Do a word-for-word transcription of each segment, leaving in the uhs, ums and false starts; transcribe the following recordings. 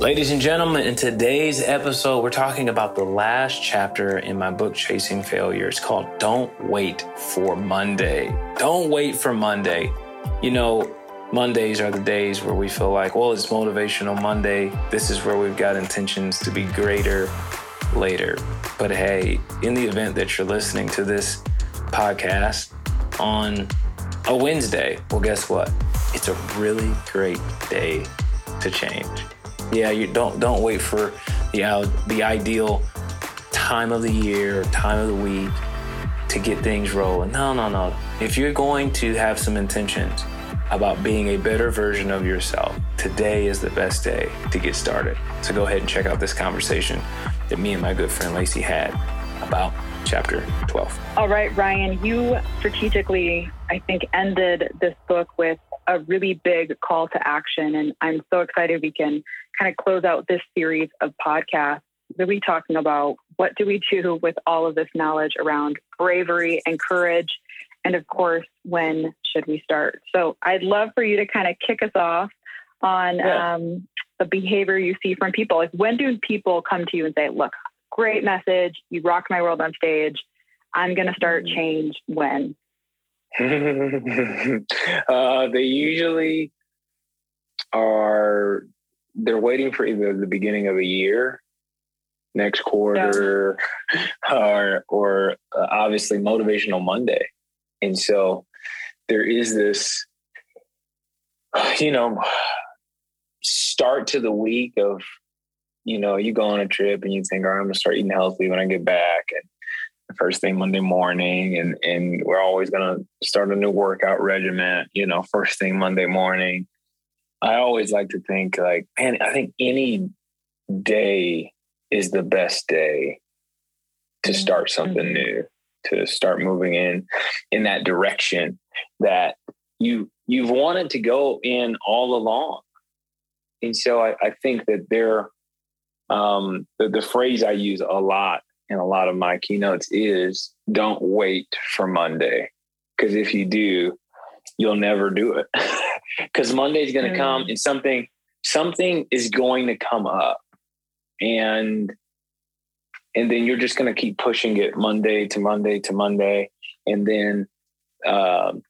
Ladies and gentlemen, in today's episode, we're talking about the last chapter in my book, Chasing Failure. It's called Don't Wait for Monday. Don't wait for Monday. You know, Mondays are the days where we feel like, well, it's Motivational Monday. This is where we've got intentions to be greater later. But hey, in the event that you're listening to this podcast on a Wednesday, well, guess what? It's a really great day to change. Yeah, you don't don't wait for the uh, the ideal time of the year, time of the week to get things rolling. No, no, no. If you're going to have some intentions about being a better version of yourself, today is the best day to get started. So go ahead and check out this conversation that me and my good friend Lacey had about chapter twelve. All right, Ryan, you strategically, I think, ended this book with a really big call to action. And I'm so excited we can kind of close out this series of podcasts, really talking about what do we do with all of this knowledge around bravery and courage. And of course, when should we start? So I'd love for you to kind of kick us off on yeah. um, the behavior you see from people. Like, when do people come to you and say, look, great message. You rocked my world on stage. I'm going to start change when? uh, they usually are... They're waiting for either the beginning of a year, next quarter, yeah. or or uh, obviously Motivational Monday. And so there is this, you know, start to the week of, you know, you go on a trip and you think, all right, I'm going to start eating healthy when I get back. And the first thing Monday morning, and, and we're always going to start a new workout regimen, you know, first thing Monday morning. I always like to think like, man, I think any day is the best day to start something new, to start moving in, in that direction that you, you've wanted to go in all along. And so I, I think that there, um, the, the phrase I use a lot in a lot of my keynotes is don't wait for Monday. Because if you do, you'll never do it. Because Monday's going to come and something, something is going to come up. And, and then you're just going to keep pushing it Monday to Monday to Monday. And then um,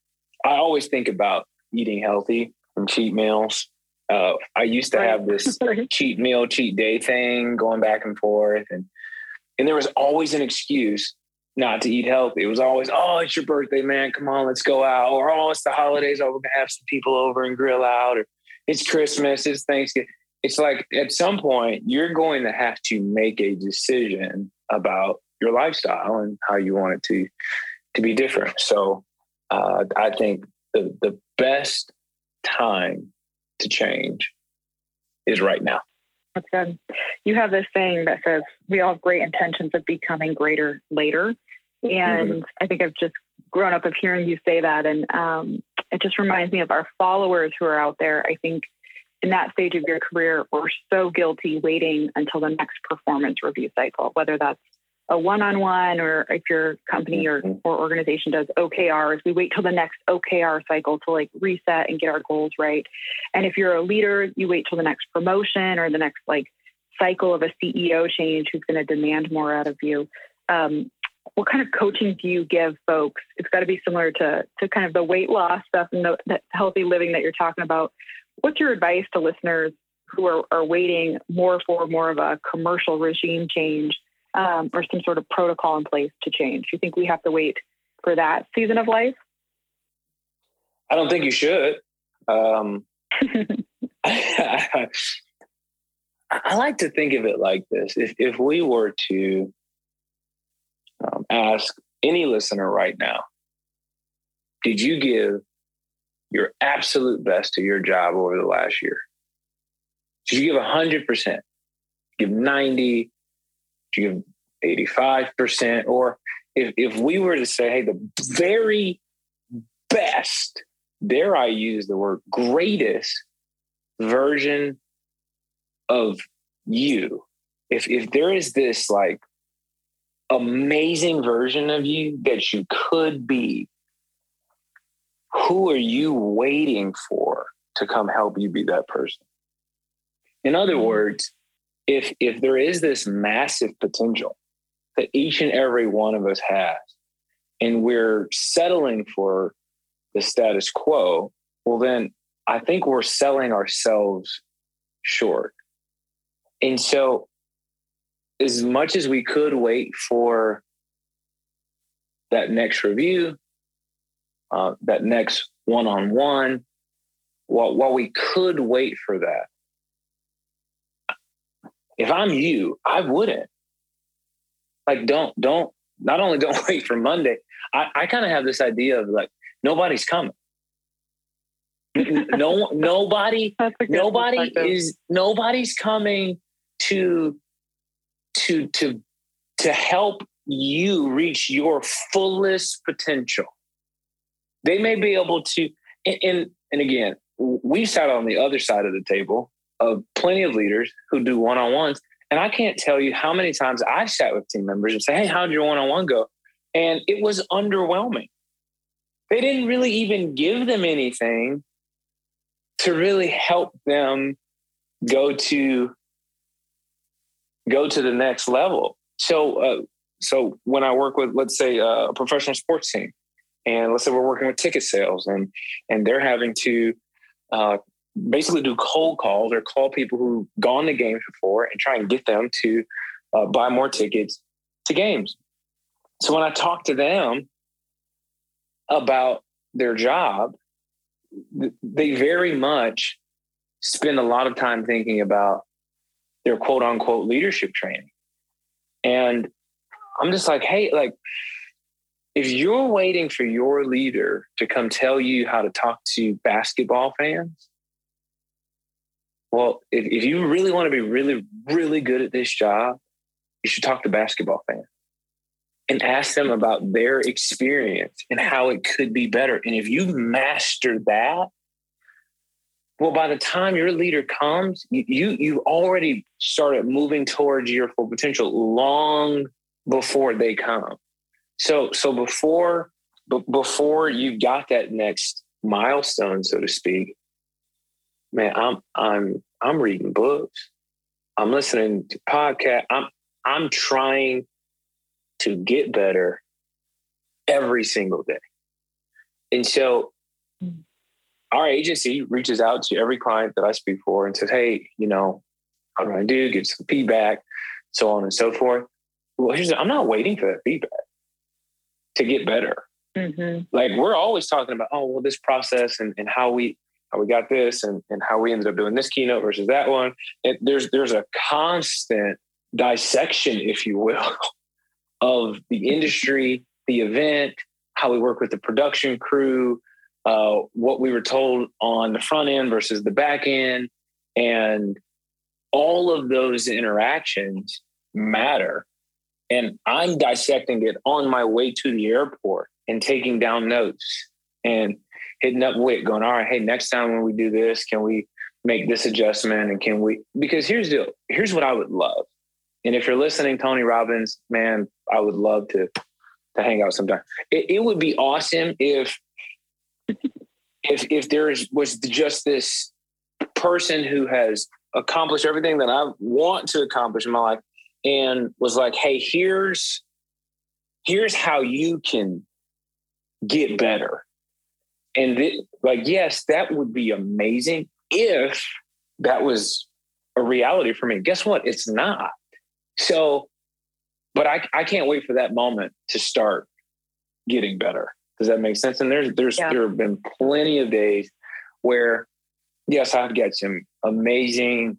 I always think about eating healthy from cheat meals. Uh, I used to have this cheat meal, cheat day thing going back and forth. And, and there was always an excuse not to eat healthy. It was always, oh, it's your birthday, man. Come on, let's go out. Or, oh, it's the holidays. Oh, we're going to have some people over and grill out. Or it's Christmas. It's Thanksgiving. It's like at some point, you're going to have to make a decision about your lifestyle and how you want it to, to be different. So uh, I think the, the best time to change is right now. That's good. You have this saying that says we all have great intentions of becoming greater later. And mm-hmm. I think I've just grown up of hearing you say that. And um, it just reminds me of our followers who are out there. I think in that stage of your career, we're so guilty waiting until the next performance review cycle, whether that's a one-on-one or if your company or, or organization does O K Rs, we wait till the next O K R cycle to like reset and get our goals right. And if you're a leader, you wait till the next promotion or the next like cycle of a C E O change who's going to demand more out of you. Um, what kind of coaching do you give folks? It's got to be similar to to kind of the weight loss stuff and the, the healthy living that you're talking about. What's your advice to listeners who are, are waiting more for more of a commercial regime change? Um, or some sort of protocol in place to change? You think we have to wait for that season of life? I don't think you should. Um, I, I like to think of it like this. If, if we were to um, ask any listener right now, did you give your absolute best to your job over the last year? Did you give one hundred percent? Give ninety? You give eighty-five percent, or if, if we were to say, hey, the very best, dare I use the word greatest version of you. If, if there is this like amazing version of you that you could be, who are you waiting for to come help you be that person? In other words, if if there is this massive potential that each and every one of us has, and we're settling for the status quo, well, then I think we're selling ourselves short. And so as much as we could wait for that next review, uh, that next one-on-one, while, while we could wait for that, if I'm you, I wouldn't. Like, don't, don't, not only don't wait for Monday, I, I kind of have this idea of like, nobody's coming. no, nobody, nobody is, nobody's coming to, to, to, to help you reach your fullest potential. They may be able to, and, and, and again, we've sat on the other side of the table of plenty of leaders who do one-on-ones. And I can't tell you how many times I've sat with team members and say, hey, how'd your one-on-one go? And it was underwhelming. They didn't really even give them anything to really help them go to, go to the next level. So, uh, so when I work with, let's say uh, a professional sports team, and let's say we're working with ticket sales, and, and they're having to, uh, basically do cold calls or call people who've gone to games before and try and get them to uh, buy more tickets to games. So when I talk to them about their job, th- they very much spend a lot of time thinking about their quote unquote leadership training. And I'm just like, hey, like if you're waiting for your leader to come tell you how to talk to basketball fans, well, if, if you really want to be really, really good at this job, you should talk to basketball fans and ask them about their experience and how it could be better. And if you master that, well, by the time your leader comes, you, you, you've already started moving towards your full potential long before they come. So, so before, b- before you got that next milestone, so to speak, man, I'm I'm I'm reading books. I'm listening to podcasts. I'm I'm trying to get better every single day. And so our agency reaches out to every client that I speak for and says, hey, you know, how do I do? Get some feedback, so on and so forth. Well, here's the, I'm not waiting for that feedback to get better. Mm-hmm. Like we're always talking about, oh, well, this process and, and how we how we got this and, and how we ended up doing this keynote versus that one. It, there's, there's a constant dissection, if you will, of the industry, the event, how we work with the production crew, uh, what we were told on the front end versus the back end. And all of those interactions matter. And I'm dissecting it on my way to the airport and taking down notes and hitting up Wick going, all right, hey, next time when we do this, can we make this adjustment? And can we, because here's the, here's what I would love. And if you're listening, Tony Robbins, man, I would love to, to hang out sometime. It, it would be awesome if, if, if there is, was just this person who has accomplished everything that I want to accomplish in my life and was like, hey, here's, here's how you can get better. And it, like, yes, that would be amazing if that was a reality for me. Guess what? It's not. So, but I, I can't wait for that moment to start getting better. Does that make sense? And there's, there's, yeah. there have been plenty of days where, yes, I've got some amazing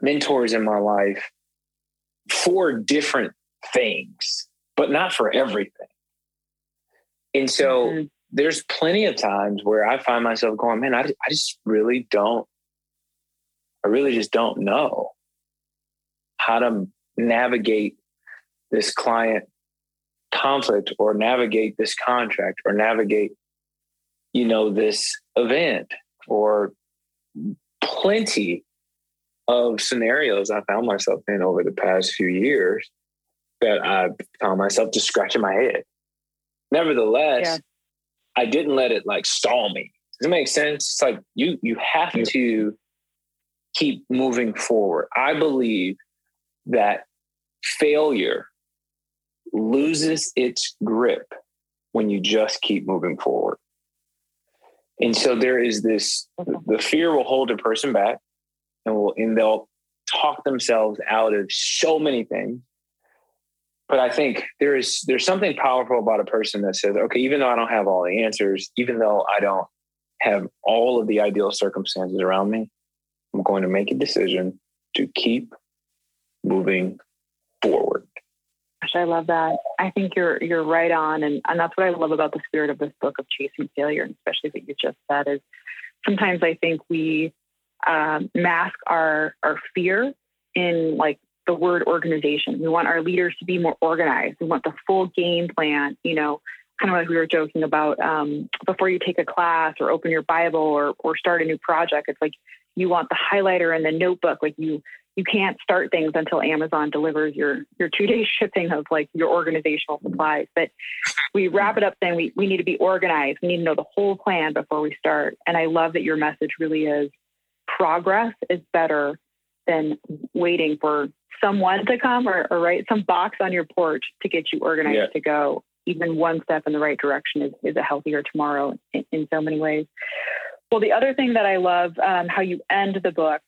mentors in my life for different things, but not for everything. And so, mm-hmm. there's plenty of times where I find myself going, man, I, I just really don't, I really just don't know how to navigate this client conflict or navigate this contract or navigate, you know, this event, or plenty of scenarios I found myself in over the past few years that I found myself just scratching my head. Nevertheless, yeah. I didn't let it like stall me. Does it make sense? It's like you, you have to keep moving forward. I believe that failure loses its grip when you just keep moving forward. And so there is this, the fear will hold a person back, and will, and they'll talk themselves out of so many things. But I think there is, there's something powerful about a person that says, okay, even though I don't have all the answers, even though I don't have all of the ideal circumstances around me, I'm going to make a decision to keep moving forward. I love that. I think you're you're right on. And, and that's what I love about the spirit of this book of Chasing Failure, and especially what you just said, is sometimes I think we um, mask our, our fear in like the word organization. We want our leaders to be more organized. We want the full game plan, you know, kind of like we were joking about um, before you take a class or open your Bible or or start a new project. It's like you want the highlighter and the notebook. Like you You can't start things until Amazon delivers your, your two-day shipping of like your organizational supplies. But we wrap it up saying we, we need to be organized. We need to know the whole plan before we start. And I love that your message really is progress is better than waiting for someone to come or, or write some box on your porch to get you organized yeah. to go. Even one step in the right direction is, is a healthier tomorrow in, in so many ways. Well, the other thing that I love, um, how you end the book,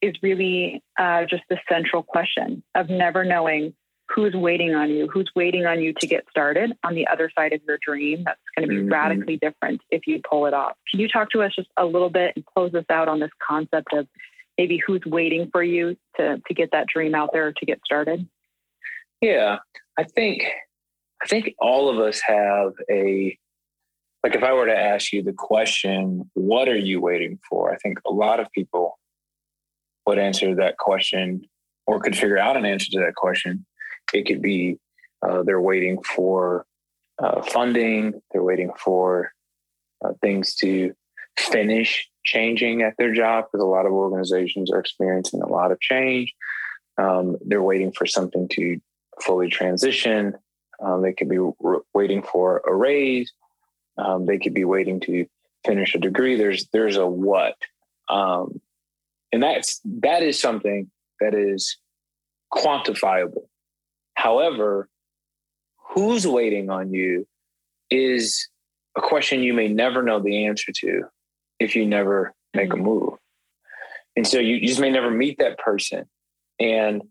is really uh, just the central question of never knowing who's waiting on you, who's waiting on you to get started on the other side of your dream. That's going to be mm-hmm. radically different if you pull it off. Can you talk to us just a little bit and close us out on this concept of maybe who's waiting for you to, to get that dream out there, to get started? Yeah, I think, I think all of us have a, like if I were to ask you the question, what are you waiting for? I think a lot of people would answer that question or could figure out an answer to that question. It could be uh, they're waiting for uh, funding. They're waiting for uh, things to finish changing at their job, because a lot of organizations are experiencing a lot of change. Um, they're waiting for something to fully transition. Um, they could be re- waiting for a raise. Um, they could be waiting to finish a degree. There's, there's a what, um, And that's, that is something that is quantifiable. However, who's waiting on you is a question you may never know the answer to if you never make a move. And so you, you just may never meet that person. And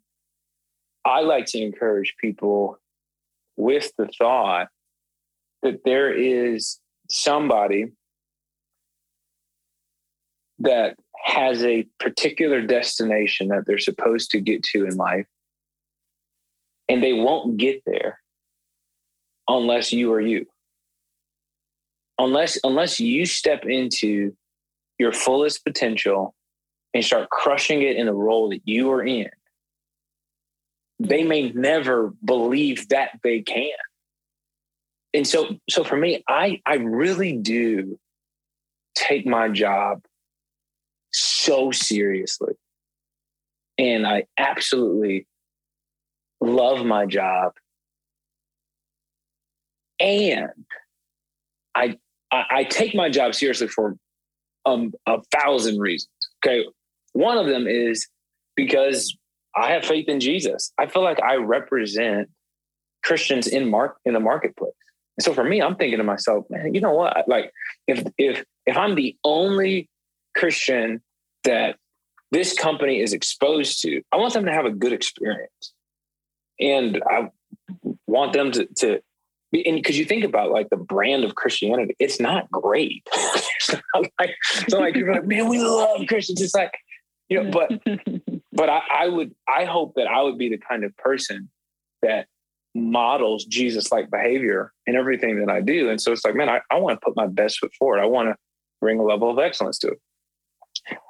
I like to encourage people with the thought that there is somebody that has a particular destination that they're supposed to get to in life, and they won't get there unless you are you. Unless, unless you step into your fullest potential and start crushing it in the role that you are in, they may never believe that they can. And so, so for me, I, I really do take my job so seriously. And I absolutely love my job. And I, I, I take my job seriously for um, a thousand reasons. Okay. One of them is because I have faith in Jesus. I feel like I represent Christians in mark in the marketplace. And so for me, I'm thinking to myself, man, you know what? Like if, if, if I'm the only Christian that this company is exposed to, I want them to have a good experience. And I want them to, to be, and because you think about like the brand of Christianity, it's not great. It's not like, so like, you're like, man, we love Christians. It's like, you know, but, but I, I would, I hope that I would be the kind of person that models Jesus-like behavior in everything that I do. And so it's like, man, I, I want to put my best foot forward. I want to bring a level of excellence to it.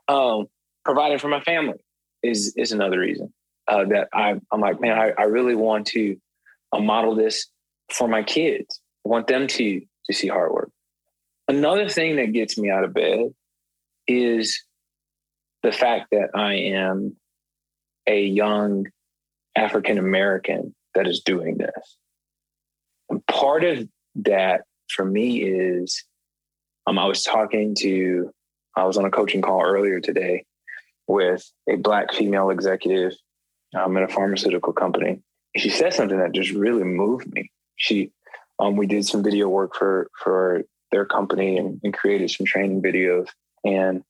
Um, providing for my family is, is another reason uh, that I, I'm like, man, I, I really want to uh, model this for my kids. I want them to, to see hard work. Another thing that gets me out of bed is the fact that I am a young African-American that is doing this. And part of that for me is, um, I was talking to, I was on a coaching call earlier today, with a Black female executive um, at a pharmaceutical company. She said something that just really moved me. She, um, we did some video work for, for their company and, and created some training videos. And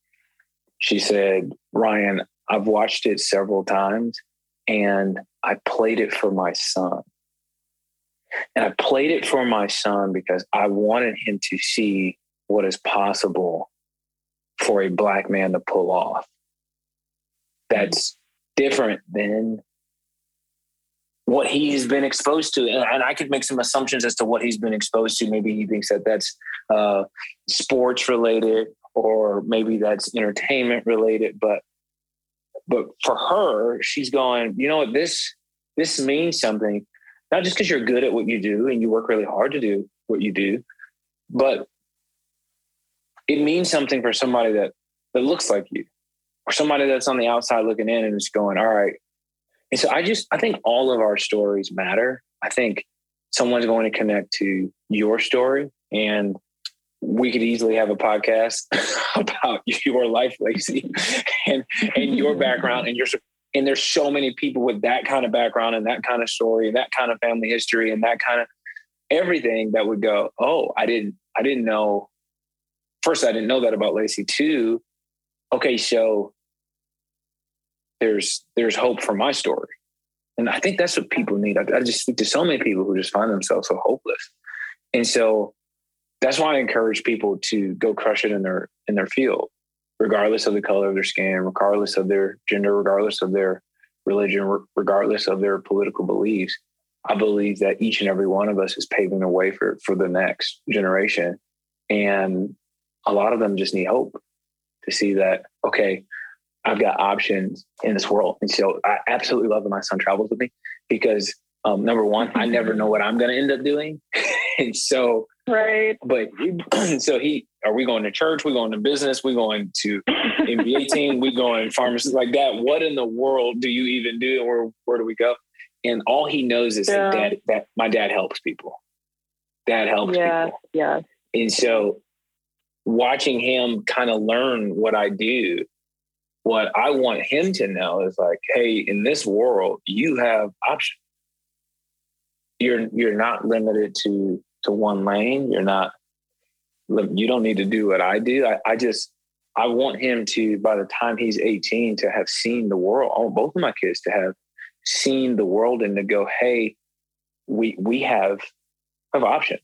she said, "Ryan, I've watched it several times and I played it for my son. And I played it for my son because I wanted him to see what is possible for a Black man to pull off. That's different than what he's been exposed to." And, and I could make some assumptions as to what he's been exposed to. Maybe he thinks that that's uh, sports related, or maybe that's entertainment related. But, but for her, she's going, you know what, this, this means something. Not just because you're good at what you do and you work really hard to do what you do, but it means something for somebody that, that looks like you, or somebody that's on the outside looking in and is going, all right. And so I just, I think all of our stories matter. I think someone's going to connect to your story, and we could easily have a podcast about your life, Lacey, and, and your background and your support. And there's so many people with that kind of background and that kind of story, that kind of family history, and that kind of everything that would go, oh, I didn't, I didn't know. First, I didn't know that about Lacey. Two, okay, so there's, there's hope for my story. And I think that's what people need. I, I just speak to so many people who just find themselves so hopeless. And so that's why I encourage people to go crush it in their, in their field. Regardless of the color of their skin, regardless of their gender, regardless of their religion, regardless of their political beliefs, I believe that each and every one of us is paving the way for, for the next generation. And a lot of them just need hope to see that, okay, I've got options in this world. And so I absolutely love that my son travels with me because um, number one, I never know what I'm going to end up doing. And so, right. But so he, are we going to church? We going to business? We going to N B A team? We going pharmacists like that? What in the world do you even do? Where where do we go? And all he knows is yeah. that dad, that my dad helps people. Dad helps yeah. people. Yeah. And so watching him kind of learn what I do, what I want him to know is like, hey, in this world, you have options. You're you're not limited to to one lane. You're not, you don't need to do what I do. I, I just, I want him to, by the time he's eighteen, to have seen the world. I want both of my kids to have seen the world and to go, hey, we, we have, have options.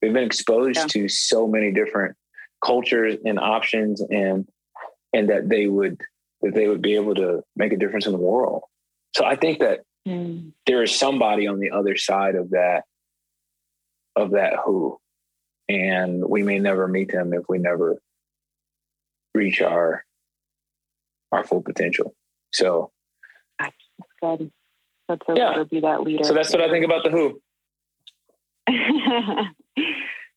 We've been exposed yeah. to so many different cultures and options, and, and that they would, that they would be able to make a difference in the world. So I think that mm. there is somebody on the other side of that, of that who, and we may never meet them if we never reach our our full potential. So that's good. That's so yeah. good to be that leader. So that's what I think about the who.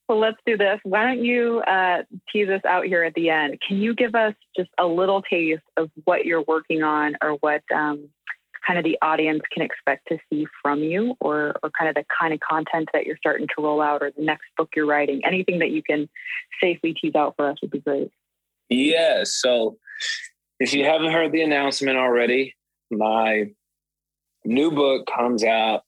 Well, let's do this. Why don't you uh, tease us out here at the end? Can you give us just a little taste of what you're working on, or what um, kind of the audience can expect to see from you, or, or kind of the kind of content that you're starting to roll out, or the next book you're writing? Anything that you can safely tease out for us would be great. Yeah. So if you haven't heard the announcement already, my new book comes out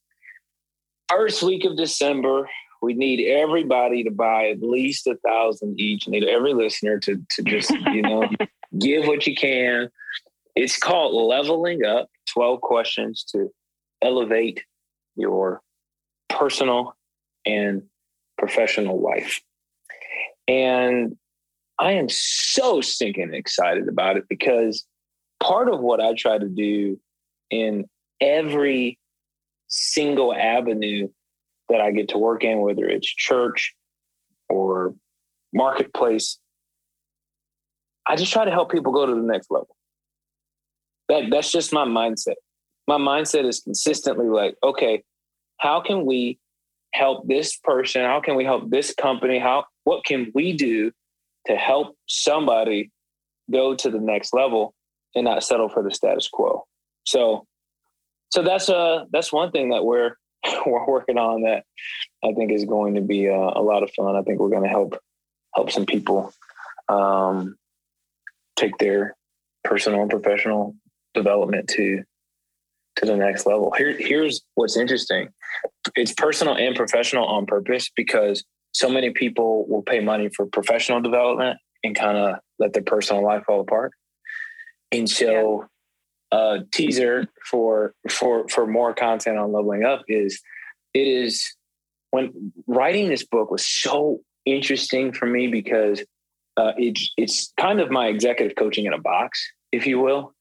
first week of December. We need everybody to buy at least a thousand each. Need every listener to, to just, you know, give what you can. It's called Leveling Up, twelve questions to elevate your personal and professional life. And I am so stinking excited about it, because part of what I try to do in every single avenue that I get to work in, whether it's church or marketplace, I just try to help people go to the next level. That, that's just my mindset. My mindset is consistently like, okay, how can we help this person? How can we help this company? How, what can we do to help somebody go to the next level and not settle for the status quo? So, so that's uh that's one thing that we're, we're working on that I think is going to be a, a lot of fun. I think we're going to help, help some people um, take their, personal and professional development to to the next level. Here, here's what's interesting. It's personal and professional on purpose, because so many people will pay money for professional development and kind of let their personal life fall apart. And so yeah. uh, teaser for, for, for more content on Leveling Up is it is when writing this book was so interesting for me, because uh, it, it's kind of my executive coaching in a box, if you will.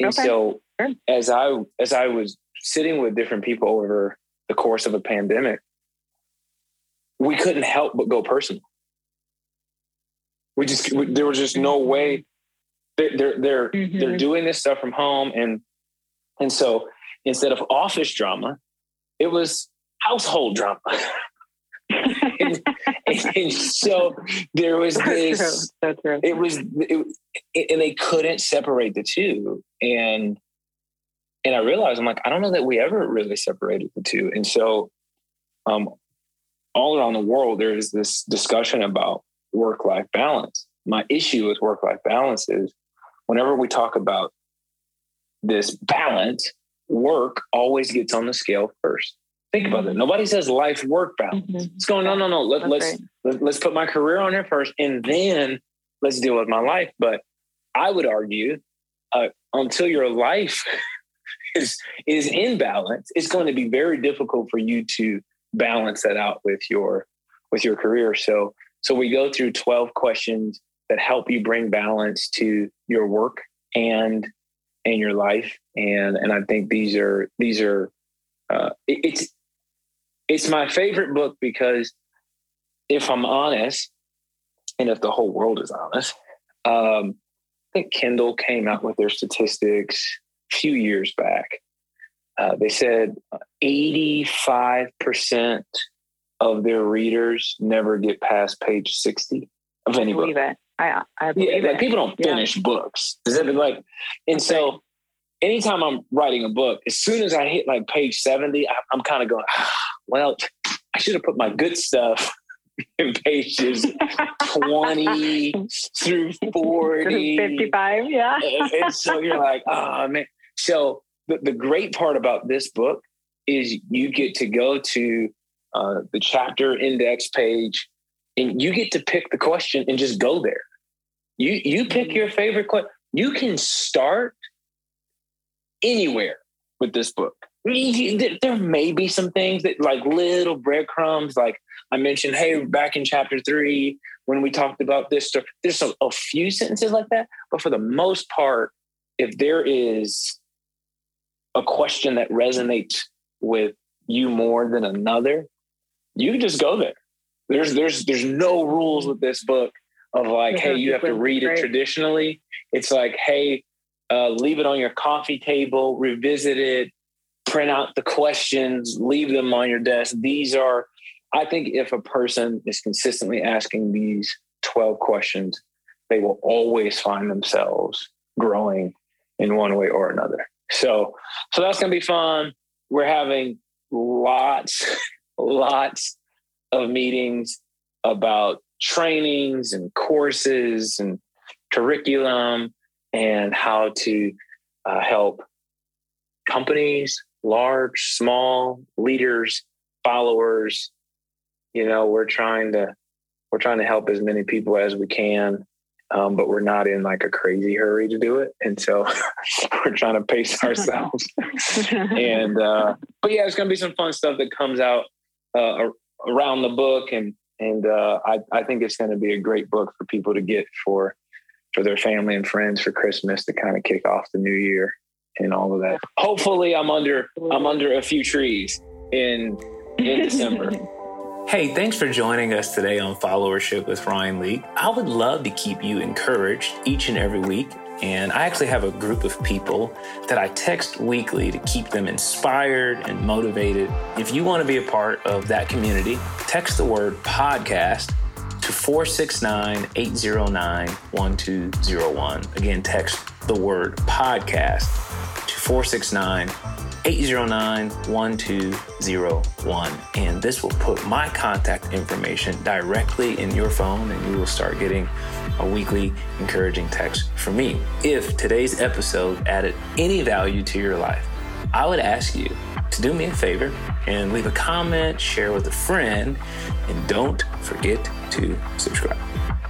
And okay. so sure. as I, as I was sitting with different people over the course of a pandemic, we couldn't help but go personal. We just, we, there was just no way. They're, they're, they're, mm-hmm. they're doing this stuff from home. And, and so instead of office drama, it was household drama. and, and so there was this, That's true. That's true. it was, it, it, and they couldn't separate the two. And, and I realized, I'm like, I don't know that we ever really separated the two. And so, um, all around the world, there is this discussion about work-life balance. My issue with work-life balance is whenever we talk about this balance, work always gets on the scale first. Think about it. Nobody says life work balance. Mm-hmm. It's going, no, no, no. Let, let's right. let, let's put my career on there first, and then let's deal with my life. But I would argue, uh, until your life is is in balance, it's going to be very difficult for you to balance that out with your with your career. So so we go through twelve questions that help you bring balance to your work and and your life. And and I think these are these are uh, it, it's it's my favorite book, because if I'm honest, and if the whole world is honest, um, I think Kindle came out with their statistics a few years back. Uh, they said eighty-five percent of their readers never get past page sixty of any book. I believe it. I, I believe yeah, like it. People don't finish yeah. books. Does that mean like? And okay. so, anytime I'm writing a book, as soon as I hit like page seventy, I, I'm kind of going, ah, "Well, I should have put my good stuff in pages twenty through forty, fifty-five, yeah." and, and so you're like, "Oh man!" So. The, the great part about this book is you get to go to uh, the chapter index page, and you get to pick the question and just go there. You you pick your favorite question. You can start anywhere with this book. There may be some things that like little breadcrumbs, like I mentioned, hey, back in chapter three, when we talked about this story, there's a, a few sentences like that. But for the most part, if there is a question that resonates with you more than another, you just go there. There's, there's, there's no rules with this book of like, mm-hmm. hey, you have to read it traditionally. It's like, hey, uh, leave it on your coffee table, revisit it, print out the questions, leave them on your desk. These are, I think if a person is consistently asking these twelve questions, they will always find themselves growing in one way or another. So, so that's going to be fun. We're having lots, lots of meetings about trainings and courses and curriculum and how to uh, help companies, large, small, leaders, followers. You know, we're trying to, we're trying to help as many people as we can. Um, but we're not in like a crazy hurry to do it. And so we're trying to pace ourselves. and, uh, but yeah, it's going to be some fun stuff that comes out uh, around the book. And, and uh, I, I think it's going to be a great book for people to get for, for their family and friends for Christmas to kind of kick off the new year and all of that. Hopefully I'm under, I'm under a few trees in, in December. Hey, thanks for joining us today on Followership with Ryan Leake. I would love to keep you encouraged each and every week. And I actually have a group of people that I text weekly to keep them inspired and motivated. If you want to be a part of that community, text the word podcast to four six nine, eight zero nine, one two zero one. Again, text the word podcast to four six nine, eight zero nine, one two zero one. eight zero nine, one two zero one. And this will put my contact information directly in your phone, and you will start getting a weekly encouraging text from me. If today's episode added any value to your life, I would ask you to do me a favor and leave a comment, share with a friend, and don't forget to subscribe.